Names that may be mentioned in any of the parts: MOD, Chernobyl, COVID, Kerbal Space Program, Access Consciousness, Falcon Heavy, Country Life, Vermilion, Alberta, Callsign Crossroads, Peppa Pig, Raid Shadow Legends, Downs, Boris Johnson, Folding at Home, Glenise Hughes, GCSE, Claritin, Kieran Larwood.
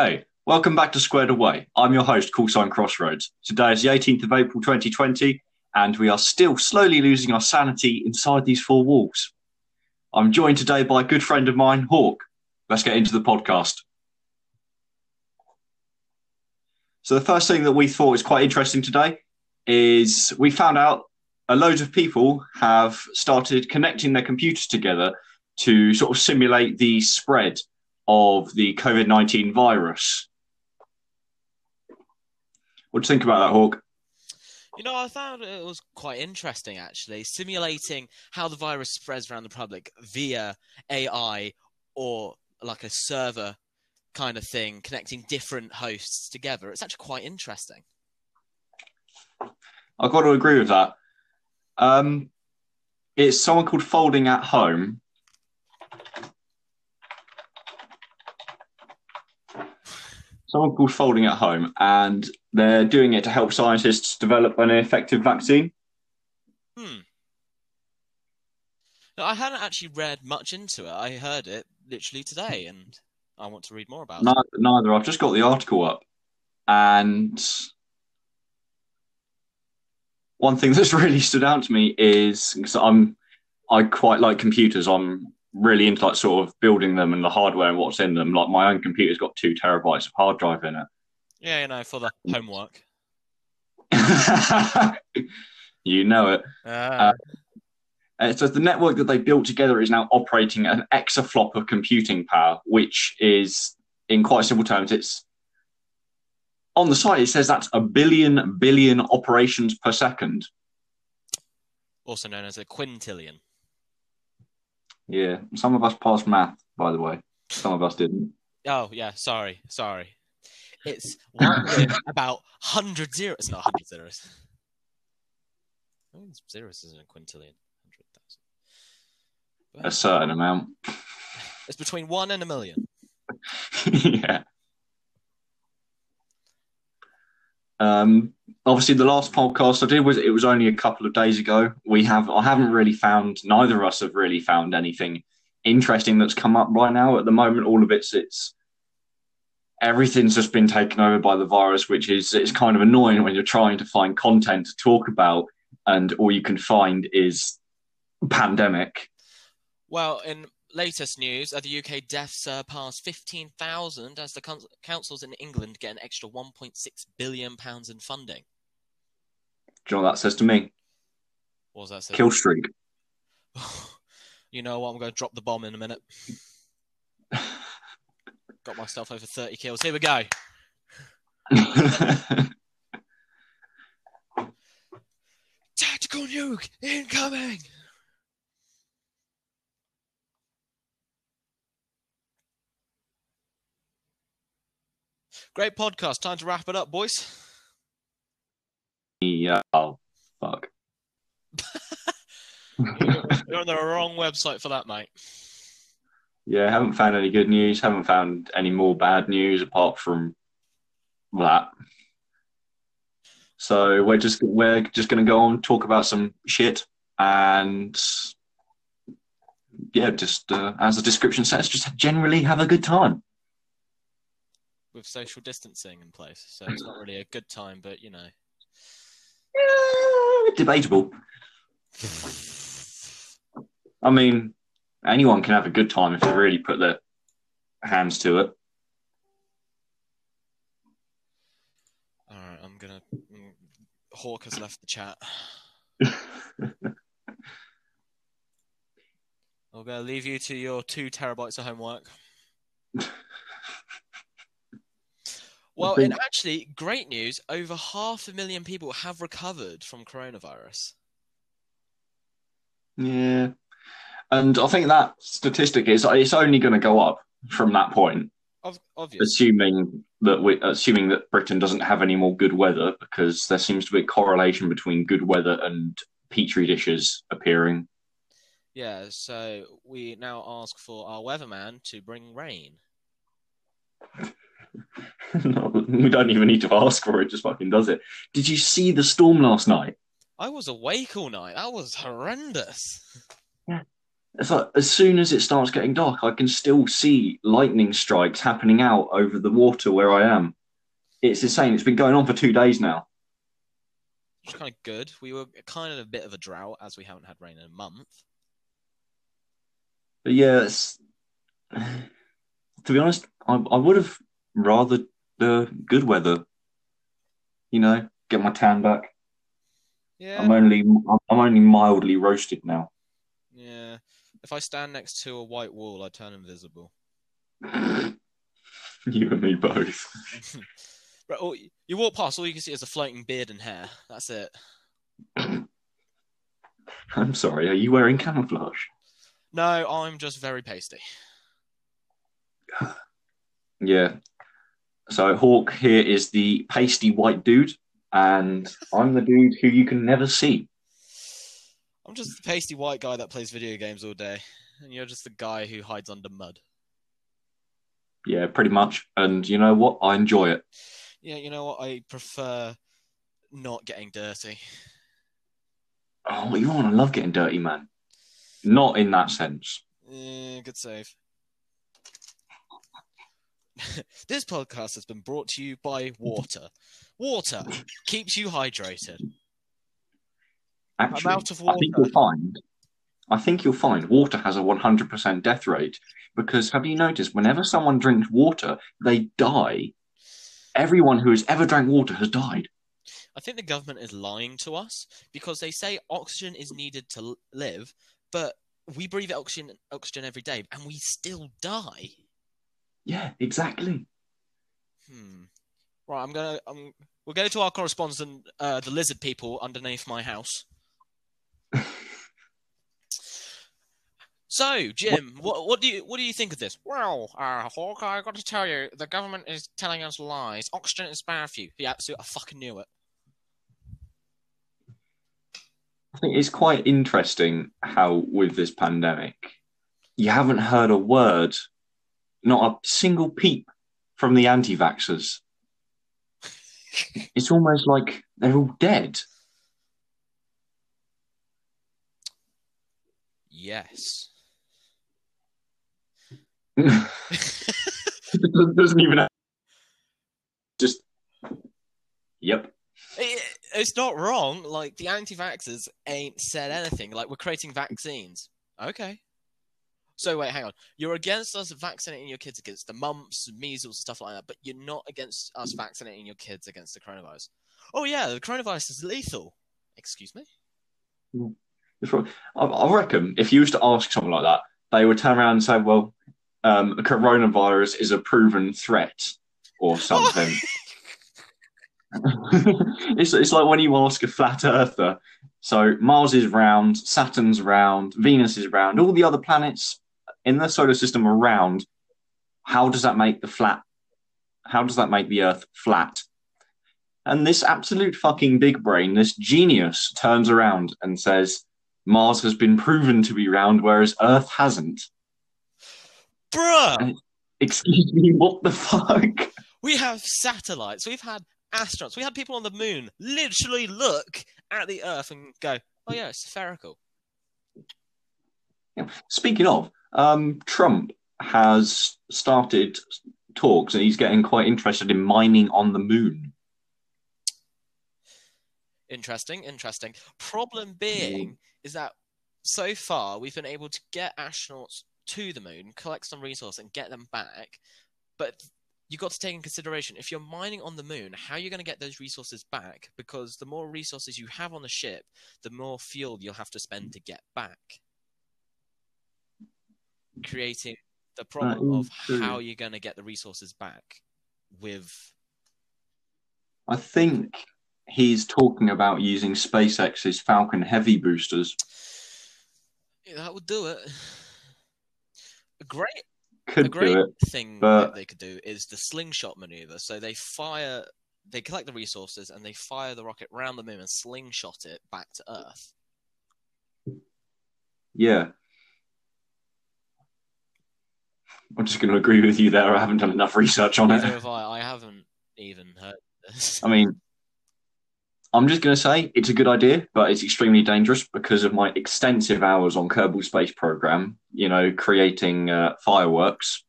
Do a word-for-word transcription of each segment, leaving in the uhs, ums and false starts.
Hey, welcome back to Squared Away. I'm your host, Callsign Crossroads. Today is the eighteenth of April twenty twenty, and we are still slowly losing our sanity inside these four walls. I'm joined today by a good friend of mine, Hawk. Let's get into the podcast. So the first thing that we thought is quite interesting today is we found out a load of people have started connecting their computers together to sort of simulate the spread of the COVID nineteen virus. What do you think about that, Hawk? You know, I found it was quite interesting, actually, simulating how the virus spreads around the public via A I or like a server kind of thing, connecting different hosts together. It's actually quite interesting. I've got to agree with that. Um, it's someone called Folding at Home. Someone called Folding at Home, and they're doing it to help scientists develop an effective vaccine. Hmm. No, I hadn't actually read much into it. I heard it literally today, and I want to read more about neither, it. Neither. I've just got the article up, and one thing that's really stood out to me is, because I'm, I quite like computers. I'm really into like sort of building them and the hardware and what's in them. Like my own computer's got two terabytes of hard drive in it. Yeah, you know, for the homework. You know it. Uh. Uh, so the network that they built together is now operating at an exaflop of computing power, which is, in quite simple terms, it's on the site, it says that's a billion billion operations per second. Also known as a quintillion. Yeah, some of us passed math, by the way. Some of us didn't. Oh, yeah, sorry, sorry. It's one about one hundred zeros. It's not one hundred zeros. I mean, zeros isn't a quintillion. one hundred thousand. A certain amount. It's between one and a million. Yeah. Um. Obviously, the last podcast I did was it was only a couple of days ago. We have I haven't really found neither of us have really found anything interesting that's come up right now. At the moment, all of it's it's everything's just been taken over by the virus, which is it's kind of annoying when you're trying to find content to talk about, and all you can find is pandemic. Well, in latest news, the U K deaths surpassed fifteen thousand as the con- councils in England get an extra one point six billion pounds in funding. Do you know what that says to me? What does that say? Kill streak. You know what? I'm going to drop the bomb in a minute. Got myself over thirty kills. Here we go. Tactical nuke incoming. Great podcast. Time to wrap it up, boys. Yeah. Oh, fuck. You're on the wrong website for that, mate. Yeah, haven't found any good news. Haven't found any more bad news apart from that. So we're just we're just going to go on, talk about some shit, and yeah, just uh, as the description says, just generally have a good time. With social distancing in place, so it's not really a good time, but you know, yeah, debatable. I mean, anyone can have a good time if they really put their hands to it. All right, I'm gonna. Hawk has left the chat. I'm gonna leave you to your two terabytes of homework. Well, and actually, great news, over half a million people have recovered from coronavirus. Yeah. And I think that statistic is it's only going to go up from that point. Obviously. Assuming that we, assuming that Britain doesn't have any more good weather, because there seems to be a correlation between good weather and Petri dishes appearing. Yeah, so we now ask for our weatherman to bring rain. No, we don't even need to ask for it, just fucking does it. Did you see the storm last night? I was awake all night. That was horrendous. Yeah. it's like as soon as it starts getting dark, I can still see lightning strikes happening out over the water where I am. It's insane. It's been going on for two days now. Which is kind of good. We were kind of a bit of a drought as we haven't had rain in a month. But yeah, it's, to be honest, I, I would have rather the uh, good weather. You know, get my tan back. Yeah. I'm only I'm only mildly roasted now. Yeah. If I stand next to a white wall, I turn invisible. You and me both. Right, all, you walk past, all you can see is a floating beard and hair. That's it. I'm sorry, are you wearing camouflage? No, I'm just very pasty. Yeah. So Hawk here is the pasty white dude, and I'm the dude who you can never see. I'm just the pasty white guy that plays video games all day, and you're just the guy who hides under mud. Yeah, pretty much. And you know what? I enjoy it. Yeah, you know what? I prefer not getting dirty. Oh, you want to love getting dirty, man. Not in that sense. Yeah, good save. This podcast has been brought to you by water. Water keeps you hydrated. Actually, of water. I think you'll find. I think you'll find water has a one hundred percent death rate because have you noticed whenever someone drinks water, they die. Everyone who has ever drank water has died. I think the government is lying to us because they say oxygen is needed to live, but we breathe oxygen, oxygen every day and we still die. Yeah, exactly. Hmm. Right, I'm gonna. Um, we'll go to our correspondent, uh, the lizard people underneath my house. So, Jim, what? What, what do you what do you think of this? Well, uh, Hawk, I got to tell you, the government is telling us lies. Oxygen is bad for you. Yeah, so I fucking knew it. I think it's quite interesting how, with this pandemic, you haven't heard a word. Not a single peep from the anti-vaxxers. It's almost like they're all dead. Yes. It doesn't even have... Just... Yep. It, it's not wrong. Like, the anti-vaxxers ain't said anything. Like, we're creating vaccines. Okay. So wait, hang on. You're against us vaccinating your kids against the mumps, measles, stuff like that, but you're not against us vaccinating your kids against the coronavirus. Oh yeah, the coronavirus is lethal. Excuse me? I reckon if you was to ask someone like that, they would turn around and say, well, um, the coronavirus is a proven threat or something. it's, it's like when you ask a flat earther, so Mars is round, Saturn's round, Venus is round, all the other planets in the solar system are round. How does that make the flat? How does that make the Earth flat? And this absolute fucking big brain, this genius, turns around and says, Mars has been proven to be round, whereas Earth hasn't. Bruh! Excuse me, what the fuck? We have satellites, we've had astronauts, we had people on the moon literally look at the Earth and go, oh yeah, it's spherical. Speaking of, um, Trump has started talks and he's getting quite interested in mining on the moon. Interesting, interesting. Problem being is that so far we've been able to get astronauts to the moon, collect some resource and get them back, but you've got to take in consideration, if you're mining on the moon, how are you going to get those resources back? Because the more resources you have on the ship, the more fuel you'll have to spend to get back. Creating the problem of true. How you're going to get the resources back with... I think he's talking about using SpaceX's Falcon Heavy boosters. Yeah, that would do it. A great... Could the great it, thing but... that they could do is the slingshot maneuver. So they fire, they collect the resources and they fire the rocket round the moon and slingshot it back to Earth. Yeah. I'm just going to agree with you there. I haven't done enough research on it. I, I haven't even heard this. I mean, I'm just going to say it's a good idea, but it's extremely dangerous because of my extensive hours on Kerbal Space Program, you know, creating uh, fireworks.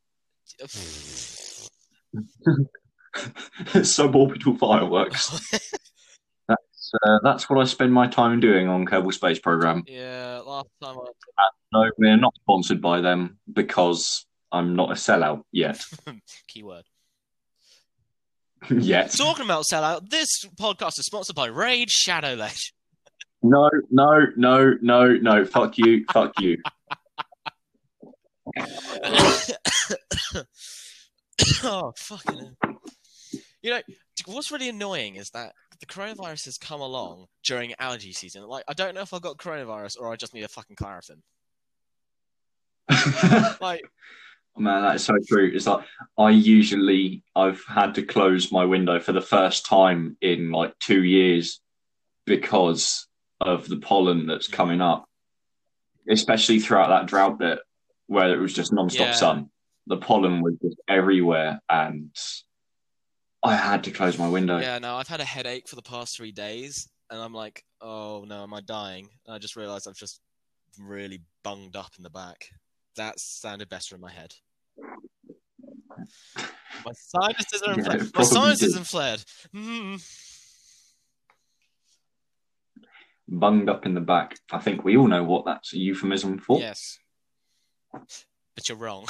Suborbital fireworks. that's, uh, that's what I spend my time doing on Kerbal Space Program. Yeah, last time I... Uh, no, we're not sponsored by them because I'm not a sellout yet. Keyword. Yes. Talking about sellout, this podcast is sponsored by Raid Shadow Legends. No, no, no, no, no. Fuck you. Fuck you. Oh, fucking hell. You know, what's really annoying is that the coronavirus has come along during allergy season. Like, I don't know if I've got coronavirus or I just need a fucking Claritin. Like... Man, that is so true. It's like I usually I've had to close my window for the first time in like two years because of the pollen that's coming up, especially throughout that drought bit where it was just non-stop yeah. sun. The pollen was just everywhere, and I had to close my window. Yeah, no, I've had a headache for the past three days, and I'm like, oh no, am I dying? And I just realised I've just really bunged up in the back. That sounded better in my head. My sinuses are inflamed. Yeah, my sinuses are inflamed. Mm. Bunged up in the back. I think we all know what that's a euphemism for. Yes. But you're wrong.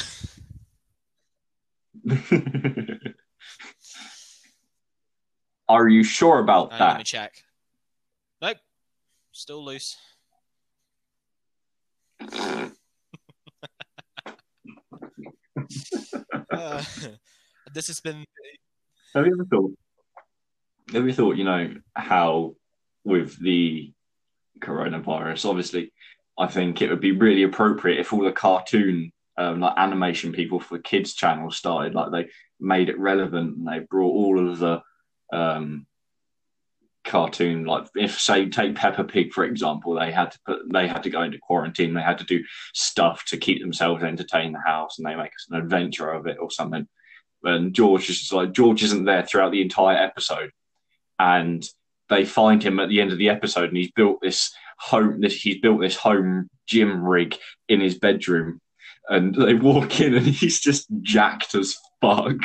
Are you sure about that? Let me check. Nope. Still loose. uh, this has been. Have you ever thought? Have you thought? You know how with the coronavirus, obviously, I think it would be really appropriate if all the cartoon, um, like animation people for kids' channels started. Like they made it relevant, and they brought all of the um, cartoon. Like if say take Peppa Pig for example, they had to put, they had to go into quarantine. They had to do stuff to keep themselves entertained the house, and they make us an adventure of it or something. And George is just like George isn't there throughout the entire episode, and they find him at the end of the episode, and he's built this home. This he's built this home gym rig in his bedroom, and they walk in, and he's just jacked as fuck.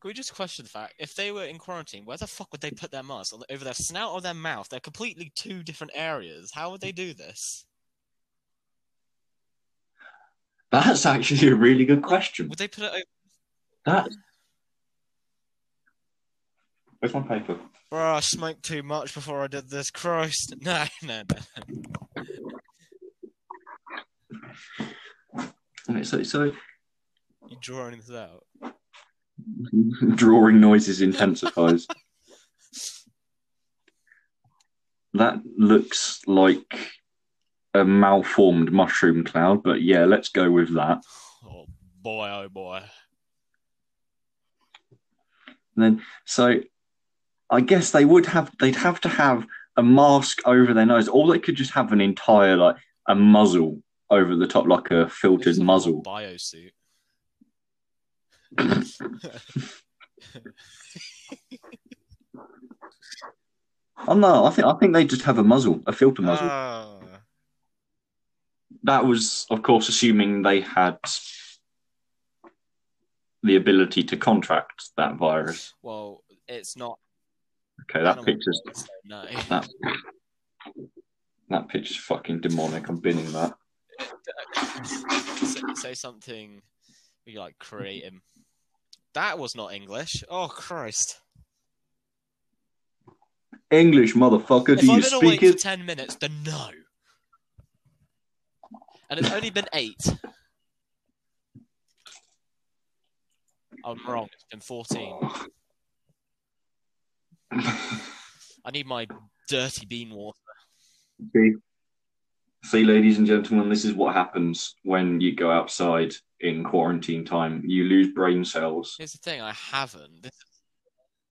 Can we just question the fact, if they were in quarantine, where the fuck would they put their mask? Over their snout or their mouth? They're completely two different areas. How would they do this? That's actually a really good question. Would they put it over... That... Where's my paper? Bro, I smoked too much before I did this. Christ. No, no, no. Okay, so... so... You're drawing this out. Drawing noises intensifies. That looks like a malformed mushroom cloud, but yeah, let's go with that. Oh boy, oh boy. And then, so I guess they would have, they'd have to have a mask over their nose, or they could just have an entire, like, a muzzle over the top, like a filtered it's muzzle. Like a biosuit. Oh no, I think I think they just have a muzzle, a filter muzzle. Oh. That was, of course, assuming they had the ability to contract that virus. Well, it's not. Okay, that picture's words, no. that, that picture's fucking demonic. I'm binning that. Say, say something. You like create him. That was not English. Oh Christ! English, motherfucker. If do you speak wait it? For ten minutes, then no. And it's only been eight. I'm wrong. It's been fourteen. I need my dirty bean water. See, see, ladies and gentlemen, this is what happens when you go outside. In quarantine time, you lose brain cells. Here's the thing, I haven't. This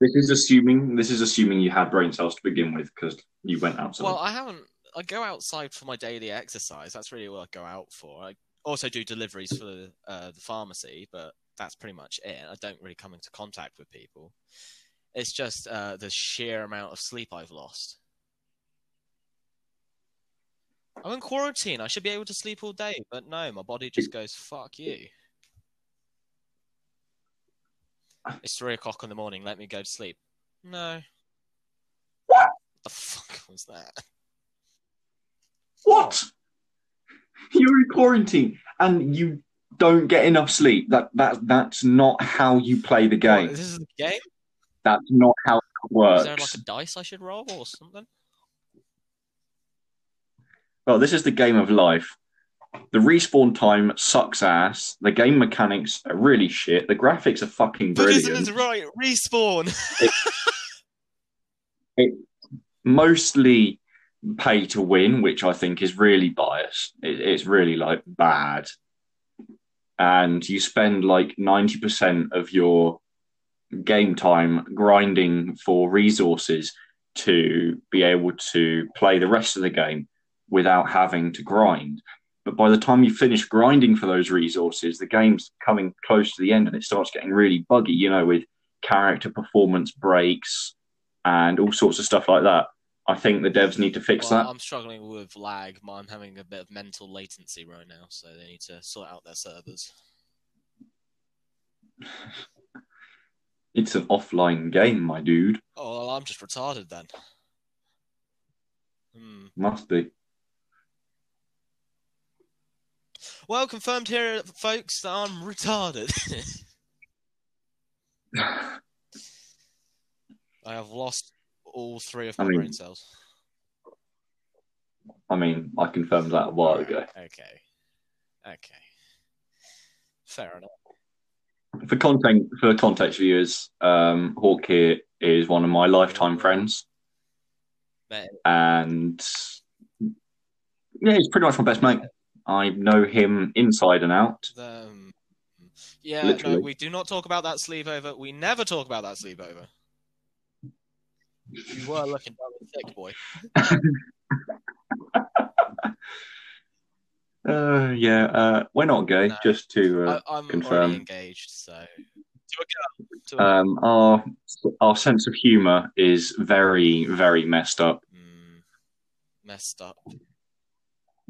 is... this is assuming this is assuming you had brain cells to begin with because you went outside. Well, I haven't. I go outside for my daily exercise. That's really what I go out for. I also do deliveries for the, uh, the pharmacy, but that's pretty much it. I don't really come into contact with people. It's just uh, the sheer amount of sleep I've lost. I'm in quarantine. I should be able to sleep all day, but no, my body just goes, fuck you. It's three o'clock in the morning. Let me go to sleep. No. What the fuck was that? What? You're in quarantine and you don't get enough sleep. That that that's not how you play the game. What, this is the game? That's not how it works. Is there like a dice I should roll or something? Well, this is the game of life. The respawn time sucks ass. The game mechanics are really shit. The graphics are fucking brilliant. But isn't it right? Respawn. it, it mostly pay to win, which I think is really biased. It, it's really like bad. And you spend like ninety percent of your game time grinding for resources to be able to play the rest of the game without having to grind. But by the time you finish grinding for those resources, the game's coming close to the end and it starts getting really buggy, you know, with character performance breaks and all sorts of stuff like that. I think the devs need to fix well, that. I'm struggling with lag. I'm having a bit of mental latency right now, so they need to sort out their servers. It's an offline game, my dude. Oh, well, I'm just retarded then. Hmm. Must be. Well, confirmed here, folks, that I'm retarded. I have lost all three of my I mean, brain cells. I mean, I confirmed that a while right. ago. Okay. Okay. Fair enough. For content, for context viewers, um, Hawk here is one of my lifetime friends. Mate. And yeah, he's pretty much my best mate. I know him inside and out. Um, yeah, Literally. no, we do not talk about that sleepover. We never talk about that sleepover. You were looking thick, boy. uh, yeah, uh, we're not gay, no. just to uh, I, I'm confirm. I'm already engaged, so... To a girl, to a... Um, our, our sense of humour is very, very messed up. Mm, messed up.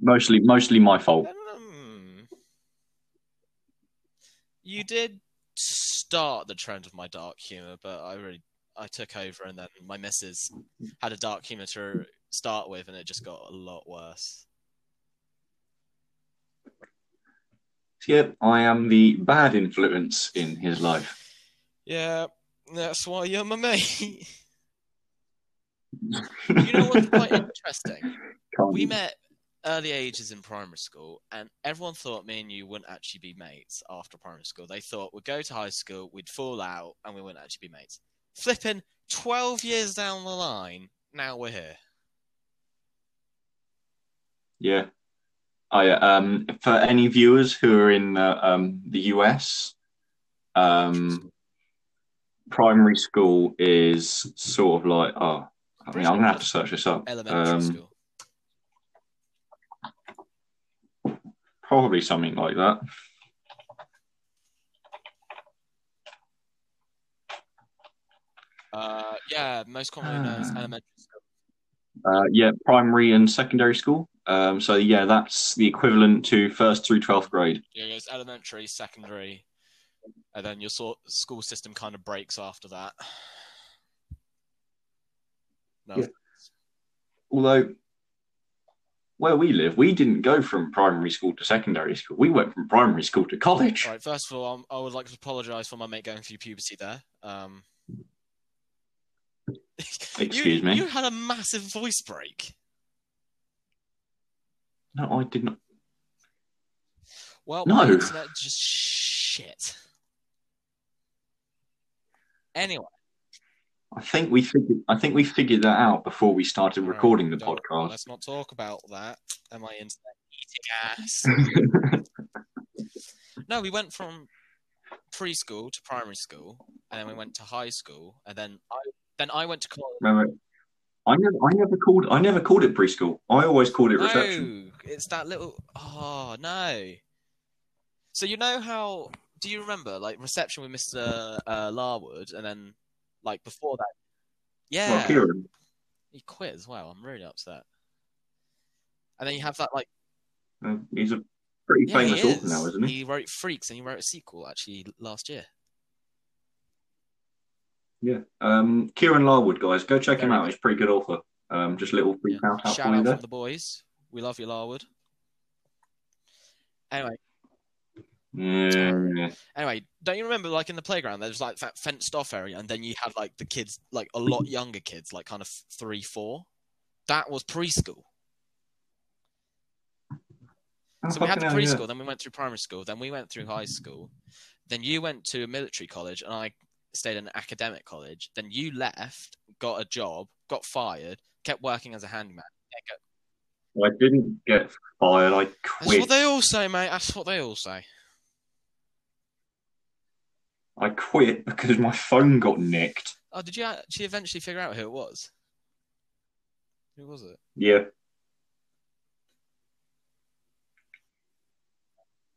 Mostly, mostly my fault. Um, you did start the trend of my dark humor, but I really, I took over, and then my missus had a dark humor to start with, and it just got a lot worse. Yep, I am the bad influence in his life. Yeah, that's why you're my mate. You know what's quite interesting? Can't we be. met. Early ages in primary school, and everyone thought me and you wouldn't actually be mates after primary school. They thought we'd go to high school, we'd fall out, and we wouldn't actually be mates. Flipping twelve years down the line, now we're here. Yeah. I um for any viewers who are in uh, um the U S, um primary school is sort of like oh I mean I'm gonna have to search this up. Elementary um, school. Probably something like that. Uh, yeah, most commonly known as elementary school. Uh, yeah, primary and secondary school. Um, so, yeah, that's the equivalent to first through twelfth grade. Yeah, it's elementary, secondary, and then your sort school system kind of breaks after that. No. Yeah. Although... Where we live, we didn't go from primary school to secondary school. We went from primary school to college. All right, first of all, I'm, I would like to apologise for my mate going through puberty there. Um... Excuse you, me? You had a massive voice break. No, I did not. Well, no. My internet just shit. Anyway. I think we figured. I think we figured that out before we started right, recording the podcast. Let's not talk about that. Am I into that eating ass? No, we went from preschool to primary school, and then we went to high school, and then I then I went to college. Remember, I never, I never called. I never called it preschool. I always called it reception. No, it's that little. Oh no. So you know how? Do you remember like reception with Mister Uh, Larwood, and then Like before that, yeah. Well, Kieran, he quit as well. I'm really upset. And then you have that like. Uh, he's a pretty yeah, famous author is. now, isn't he? He wrote Freaks, and he wrote a sequel actually last year. Yeah, um, Kieran Larwood, guys, go check Very him out. Good. He's a pretty good author. Um, just a little free yeah. out shout out there. From the boys. We love you, Larwood. Anyway. Yeah. Anyway, don't you remember, like in the playground, there's like that fenced off area, and then you had like the kids, like a lot younger kids, like kind of three, four. That was preschool. Oh, so we had the preschool, yeah. then we went through primary school, then we went through high school, then you went to a military college, and I stayed in an academic college. Then you left, got a job, got fired, kept working as a handyman. I didn't get fired. I quit. That's what they all say, mate. That's what they all say. I quit because my phone got nicked. Oh, did you actually eventually figure out who it was? Who was it? Yeah.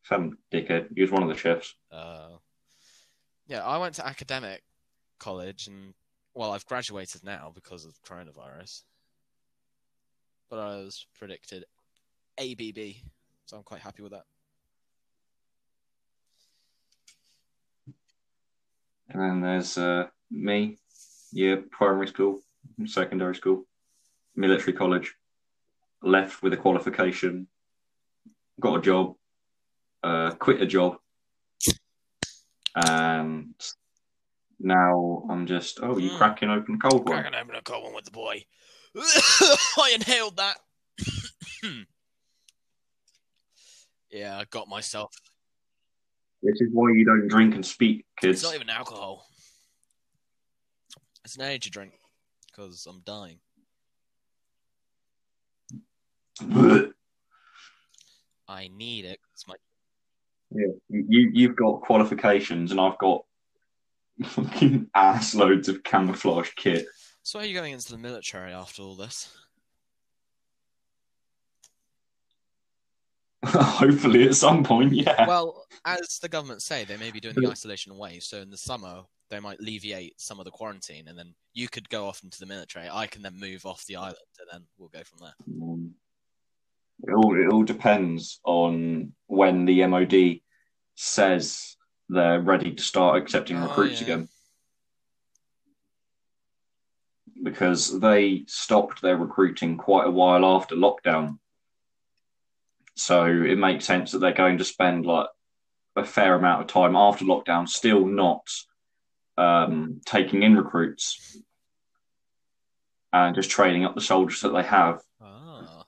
Some dickhead. He was one of the chefs. Oh. Uh, yeah, I went to academic college, and, well, I've graduated now because of coronavirus. But I was predicted A B B, so I'm quite happy with that. And then there's uh, me, yeah, primary school, secondary school, military college, left with a qualification, got a job, uh, quit a job, and now I'm just, oh, you mm. cracking open a cold one. Cracking open a cold one with the boy. I inhaled that. Yeah, I got myself. This is why you don't drink and speak, kids. It's not even alcohol. It's an energy drink, because I'm dying. I need it. Cause my... Yeah, you, you've got qualifications, and I've got fucking ass loads of camouflage kit. So why are you going into the military after all this? Hopefully at some point, yeah. Well, as the government say, they may be doing the isolation away, so in the summer they might alleviate some of the quarantine, and then you could go off into the military. I can then move off the island, and then we'll go from there. It all, it all depends on when the M O D says they're ready to start accepting oh, recruits yeah. again. Because they stopped their recruiting quite a while after lockdown. So it makes sense that they're going to spend like a fair amount of time after lockdown still not um, taking in recruits and just training up the soldiers that they have. Ah.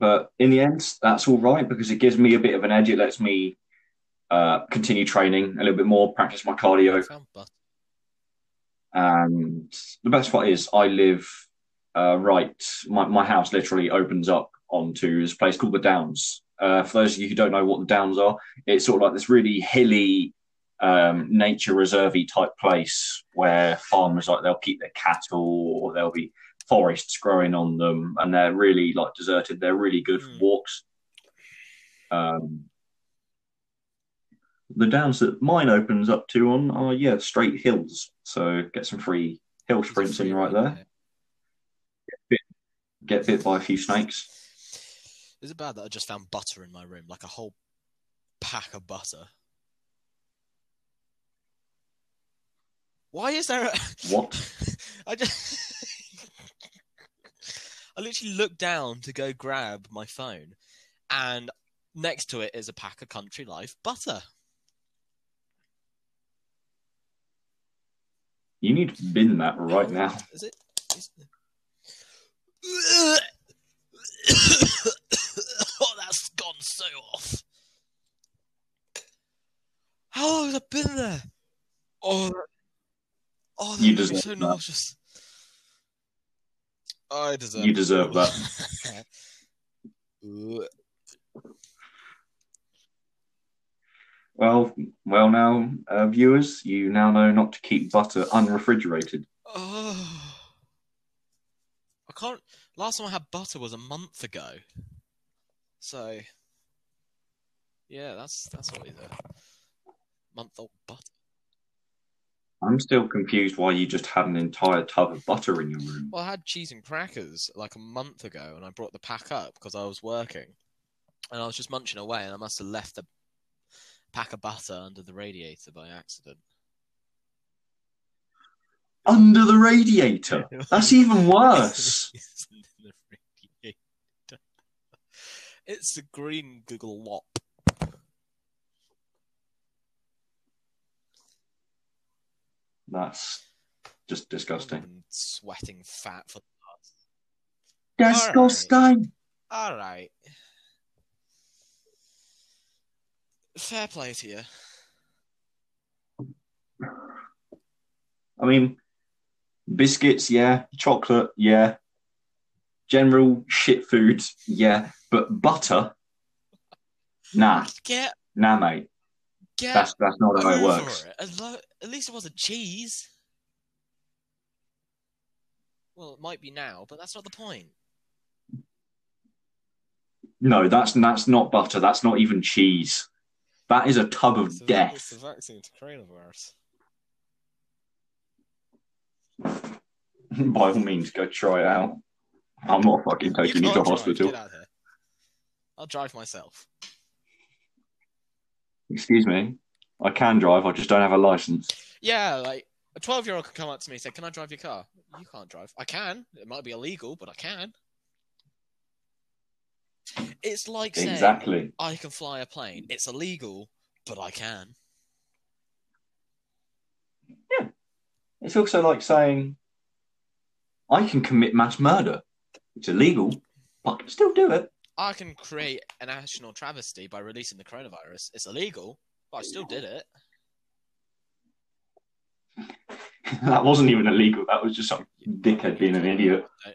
But in the end, that's all right because it gives me a bit of an edge. It lets me Uh, continue training a little bit more, practice my cardio. And the best part is I live uh, right. My, my house literally opens up onto this place called the Downs. Uh, for those of you who don't know what the Downs are, it's sort of like this really hilly um, nature reserve-y type place where farmers, like they'll keep their cattle or there'll be forests growing on them. And they're really like deserted. They're really good mm. for walks. Um, The downs that mine opens up to on are, yeah, straight hills. So get some free hill sprints in right there. Get bit, get bit by a few snakes. Is it bad that I just found butter in my room? Like a whole pack of butter. Why is there a... What? I just... I literally looked down to go grab my phone. And next to it is a pack of Country Life butter. You need to bin that right now. Is it? Is it... Oh, that's gone so off. How long has it been there? Oh, oh that was so that. nauseous. I deserve You deserve that. Well, well, now, uh, viewers, you now know not to keep butter unrefrigerated. Oh, I can't. Last time I had butter was a month ago. So, yeah, that's that's what we do. month-old butter. I'm still confused why you just had an entire tub of butter in your room. Well, I had cheese and crackers like a month ago, and I brought the pack up because I was working. And I was just munching away, and I must have left a pack of butter under the radiator by accident. Under the radiator? That's even worse. The radiator. It's a green Google lop. That's just disgusting. I'm sweating fat for the past. Disgusting. All right. All right. Fair play to you. I mean, biscuits, yeah. Chocolate, yeah. General shit foods, yeah. But butter? Nah. Get, nah, mate. Get that's that's not how it works. It. At least it wasn't cheese. Well, it might be now, but that's not the point. No, that's that's not butter. That's not even cheese. That is a tub of so death. It's the vaccine to coronavirus. By all means, go try it out. I'm not fucking taking you, you to hospital. Get out of here. I'll drive myself. Excuse me? I can drive, I just don't have a license. Yeah, like, a twelve-year-old can come up to me and say, can I drive your car? You can't drive. I can. It might be illegal, but I can. It's like saying, exactly. I can fly a plane. It's illegal, but I can. Yeah. It's also like saying, I can commit mass murder. It's illegal, but I can still do it. I can create a national travesty by releasing the coronavirus. It's illegal, but I still did it. That wasn't even illegal. That was just some dickhead being an idiot. I, I, I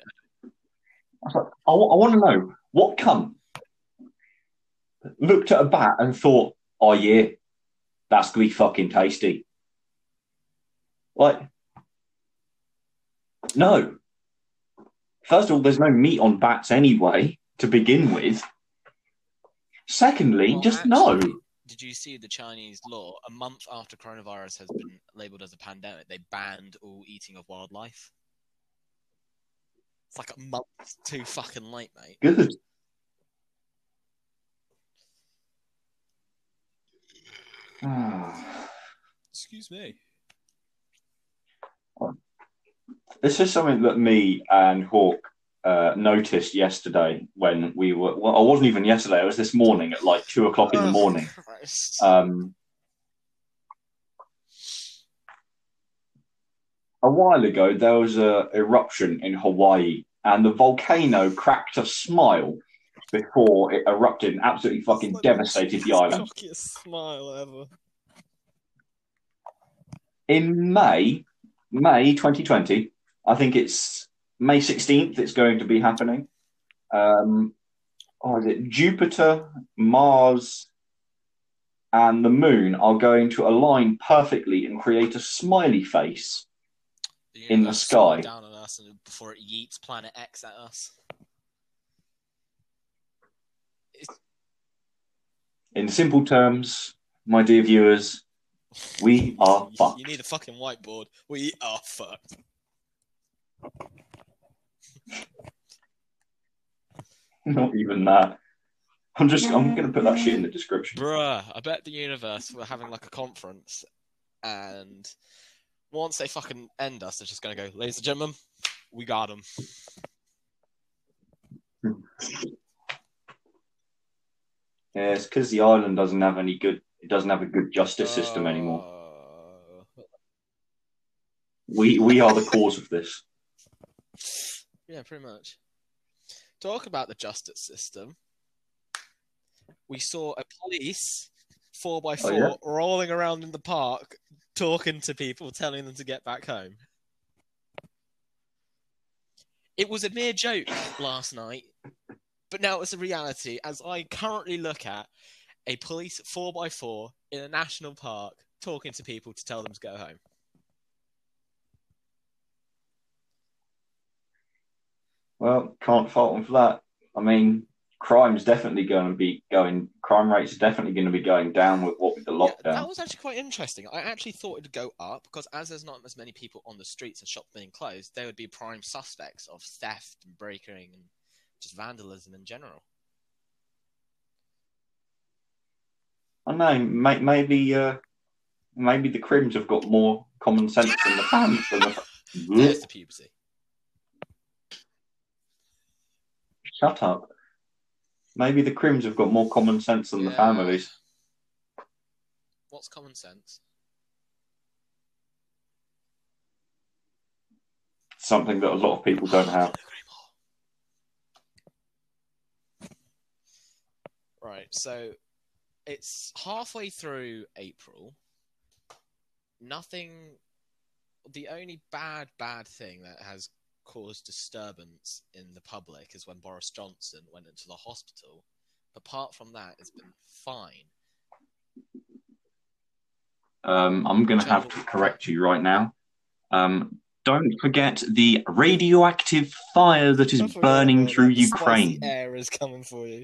was like, I, I want to know, what cunt looked at a bat and thought, oh yeah, that's going to be fucking tasty. Like, no. First of all, there's no meat on bats anyway, to begin with. Secondly, well, just actually, no. Did you see the Chinese law? A month after coronavirus has been labelled as a pandemic, they banned all eating of wildlife. It's like a month too fucking late, mate. Good. Excuse me. This is something that me and Hawk uh, noticed yesterday when we were... Well, I wasn't even yesterday. It was this morning at like two o'clock in the morning. Oh, um, a while ago, there was an eruption in Hawaii and the volcano cracked a smile before it erupted and absolutely fucking like devastated the island. The cockiest smile ever. In May... May twenty twenty, I think it's May sixteenth it's going to be happening. Um, oh, is it Jupiter, Mars, and the Moon are going to align perfectly and create a smiley face the in the sky. Down on us before it yeets Planet X at us. It's... In simple terms, my dear viewers, we are fucked. You need a fucking whiteboard. We are fucked. Not even that. I'm just. I'm gonna put that shit in the description. Bruh, I bet the universe we're having like a conference, and once they fucking end us, they're just gonna go, ladies and gentlemen, we got them. Yeah, it's because the island doesn't have any good. It doesn't have a good justice system anymore. Uh... We we are the cause of this. Yeah, pretty much. Talk about the justice system. We saw a police four by four oh, yeah? rolling around in the park, talking to people, telling them to get back home. It was a mere joke last night, but now it's a reality as I currently look at a police four by four in a national park talking to people to tell them to go home. Well, can't fault them for that. I mean, crime's definitely going to be going, crime rates are definitely going to be going down with what with the lockdown. Yeah, that was actually quite interesting. I actually thought it'd go up because as there's not as many people on the streets and shops being closed, they would be prime suspects of theft and breaking and just vandalism in general. I know, may- maybe uh, maybe the crims have got more common sense than the fans. Than the... There's the puberty. Shut up. Maybe the crims have got more common sense than yeah. the families. What's common sense? Something that a lot of people don't have. Right, so it's halfway through April. Nothing... The only bad, bad thing that has caused disturbance in the public is when Boris Johnson went into the hospital. Apart from that, it's been fine. Um, I'm going to have to correct you right now. Um, don't forget the radioactive fire that is burning through Ukraine. Spicy air is coming for you.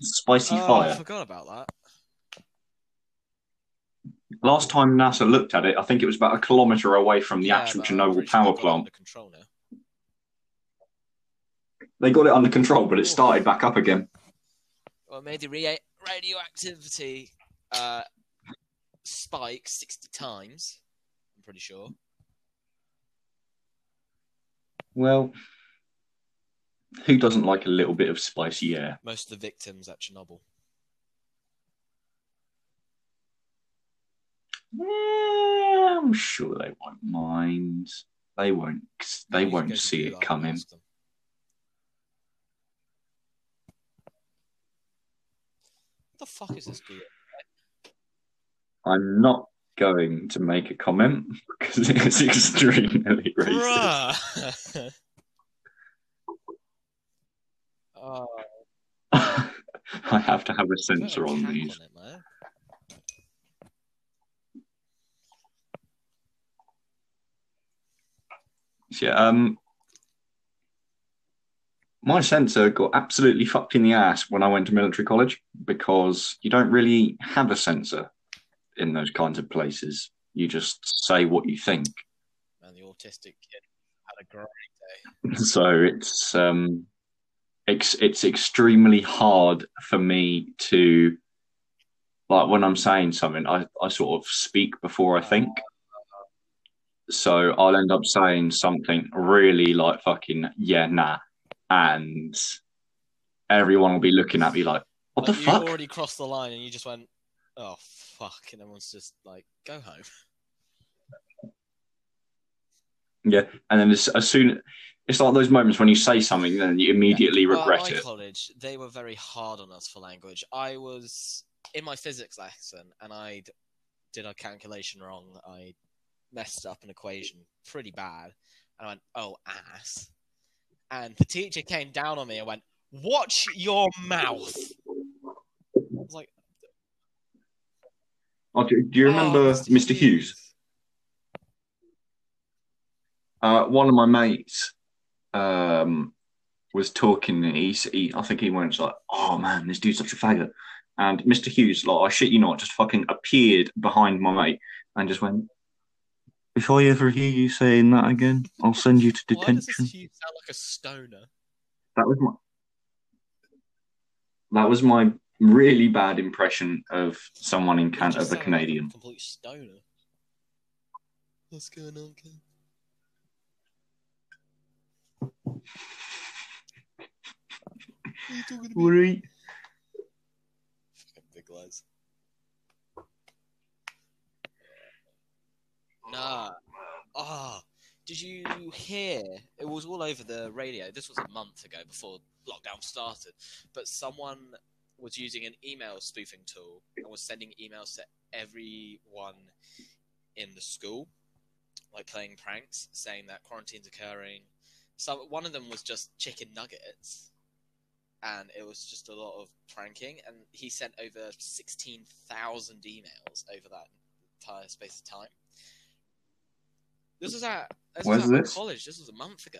Spicy oh, fire. I forgot about that. Last time NASA looked at it, I think it was about a kilometre away from the yeah, actual Chernobyl power plant. They got it under control, but it started back up again. Well, it made the re- radioactivity uh, spike sixty times, I'm pretty sure. Well, who doesn't like a little bit of spicy air? Most of the victims at Chernobyl. Yeah, I'm sure they won't mind. They won't. They you won't see it coming. What the fuck is this beer? I'm not going to make a comment because it's extremely racist. uh, I have to have a censor on these. On it, Yeah, um, my censor got absolutely fucked in the ass when I went to military college because you don't really have a censor in those kinds of places. You just say what you think. And the autistic kid had a great day. So it's um, it's it's extremely hard for me to like when I'm saying something, I, I sort of speak before I think. So I'll end up saying something really like fucking yeah nah, and everyone will be looking at me like what like the you fuck. You already crossed the line and you just went oh fuck, and everyone's just like go home. Yeah, and then as, as soon it's like those moments when you say something then you immediately yeah. regret well, it. College, they were very hard on us for language. I was in my physics lesson and I did a calculation wrong. I messed up an equation pretty bad. And I went, oh, ass. And the teacher came down on me and went, watch your mouth. I was like... Oh, do, do you remember oh, Mister Mister Hughes? Hughes? Uh, one of my mates um, was talking and he, he, I think he went like, oh, man, this dude's such a faggot. And Mister Hughes, like, I shit you not, just fucking appeared behind my mate and just went... If I ever hear you saying that again, I'll send you to detention. Why does this sound like a stoner? That was my that was my really bad impression of someone in Canada, of a Canadian. Like a complete stoner. What's going on, Ken? What are you talking about? What are you... Fucking big lies. Nah. Ah, oh, did you hear? It was all over the radio. This was a month ago before lockdown started. But someone was using an email spoofing tool and was sending emails to everyone in the school, like playing pranks, saying that quarantine's occurring. So one of them was just chicken nuggets, and it was just a lot of pranking. And he sent over sixteen thousand emails over that entire space of time. This was at, this was at this? college. This was a month ago.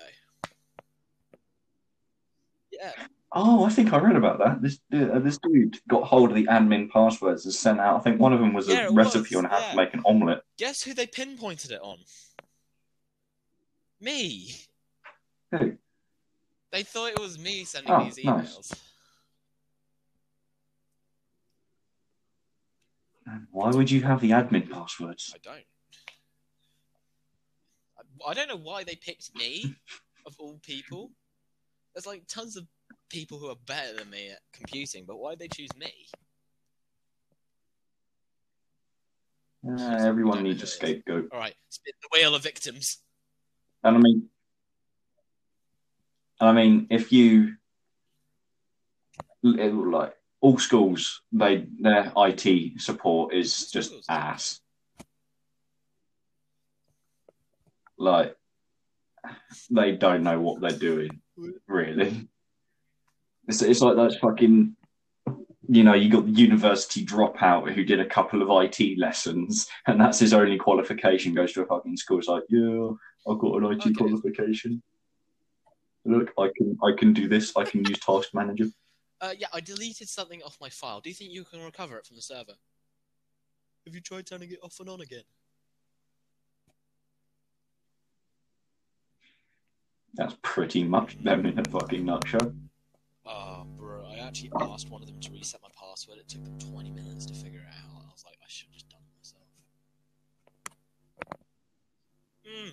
Yeah. Oh, I think I read about that. This uh, this dude got hold of the admin passwords and sent out, I think one of them was a yeah, recipe was. on how yeah. to make an omelette. Guess who they pinpointed it on? Me. Who? They thought it was me sending oh, these emails. Nice. And why would you have the admin passwords? I don't. I don't know why they picked me, of all people. There's like tons of people who are better than me at computing, but why did they choose me? Uh, everyone needs a scapegoat. All right, spin the wheel of victims. And I mean, I mean, if you like all schools, they their I T support is just ass. Like, they don't know what they're doing, really. It's, it's like that fucking, you know, you got the university dropout who did a couple of I T lessons, and that's his only qualification, goes to a fucking school. It's like, yeah, I've got an I T okay. qualification. Look, I can I can do this. I can use Task Manager. Uh, yeah, I deleted something off my file. Do you think you can recover it from the server? Have you tried turning it off and on again? That's pretty much them in a fucking nutshell. Oh, bro, I actually asked one of them to reset my password. It took them twenty minutes to figure it out. I was like, I should have just done it myself. Mm.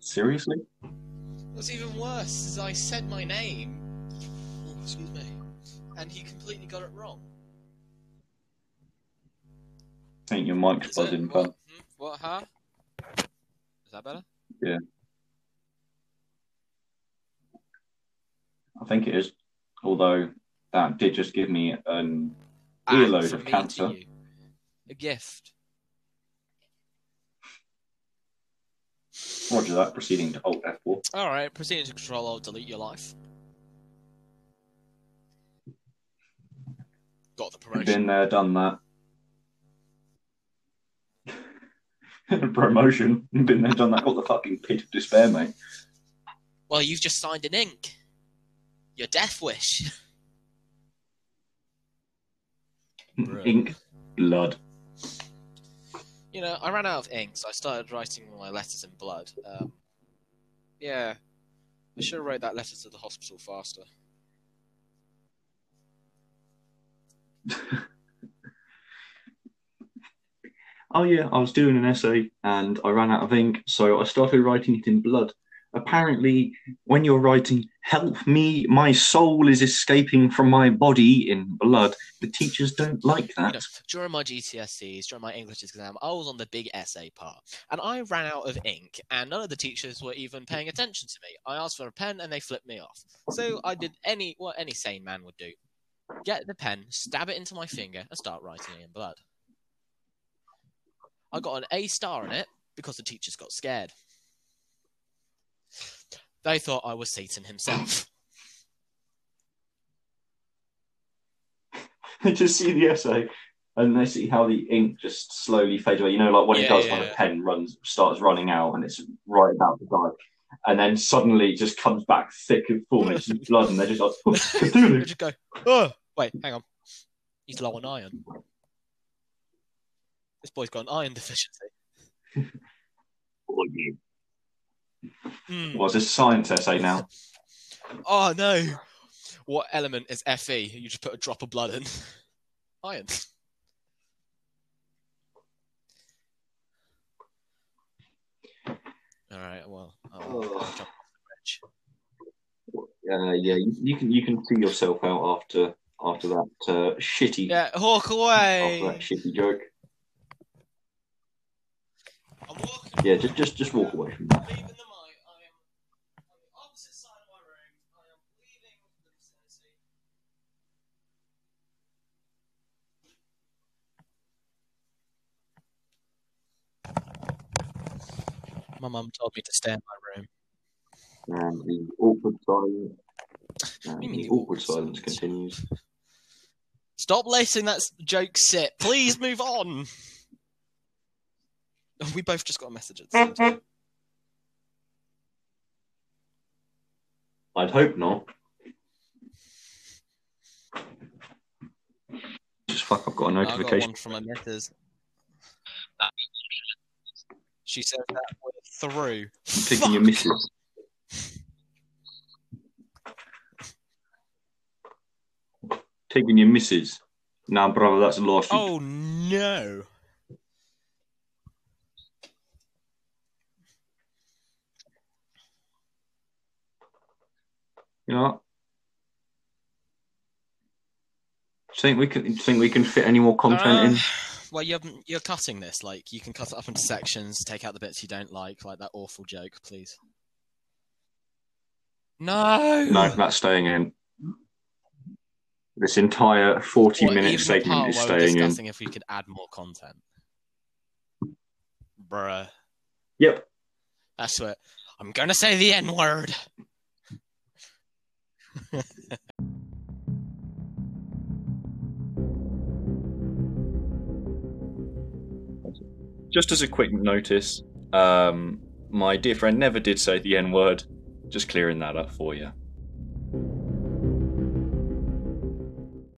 Seriously? What's even worse is I said my name. Oh, excuse me. And he completely got it wrong. I think your mic's buzzing, but... What, hmm? what, huh? Is that better? Yeah. I think it is, although that did just give me an ah, earload of cancer. A gift. Roger that, proceeding to Alt F four. Alright, proceeding to Control, I'll delete your life. Got the promotion. Been there, done that. Promotion. Been there, done that. Got the fucking pit of despair, mate. Well, you've just signed an ink. Your death wish. Ink. Blood. You know, I ran out of ink, so I started writing my letters in blood. Um, yeah. I should have wrote that letter to the hospital faster. Oh, yeah, I was doing an essay, and I ran out of ink, so I started writing it in blood. Apparently, when you're writing, help me, my soul is escaping from my body in blood, the teachers don't like that. You know, during my G C S Es, during my English exam, I was on the big essay part, and I ran out of ink, and none of the teachers were even paying attention to me. I asked for a pen, and they flipped me off. So I did any what any sane man would do. Get the pen, stab it into my finger, and start writing it in blood. I got an A star in it, because the teachers got scared. They thought I was Satan himself. They just see the essay, and they see how the ink just slowly fades away. You know, like when yeah, it does yeah, when yeah. a pen runs, starts running out, and it's right about to die, and then suddenly it just comes back thick and full, and it's just blood, and they're just like, oh, they just go, oh, wait, hang on, he's low on iron. This boy's got an iron deficiency. Or you. Mm. Well, is this science essay now? Oh no! What element is Fe? You just put a drop of blood in. Iron. All right. Well, I'll, oh. I'll jump off the bridge. Uh, yeah, you, you can you can see yourself out after after that uh, shitty. Yeah, hawk away. After that shitty joke. I'm walking yeah, just just just walk away from that. My mum told me to stay in my room. And the awkward silence. And the awkward silence continues. Stop letting that joke sit. Please move on. We both just got a message at the same time. I'd hope not. fuck, I've got a notification. I got one from a missus. She said that we're through. I'm picking your missus. Taking your missus. Nah, brother, that's lawsuit. Oh, no. You know, think we can think we can fit any more content uh, in? Well, you're you're cutting this. Like, you can cut it up into sections. Take out the bits you don't like, like that awful joke, please. No. No, that's staying in. This entire forty-minute segment is staying in. Discussing if we could add more content. Bruh. Yep. That's what I'm gonna say. The N word. Just as a quick notice, um, my dear friend never did say the N word. Just clearing that up for you.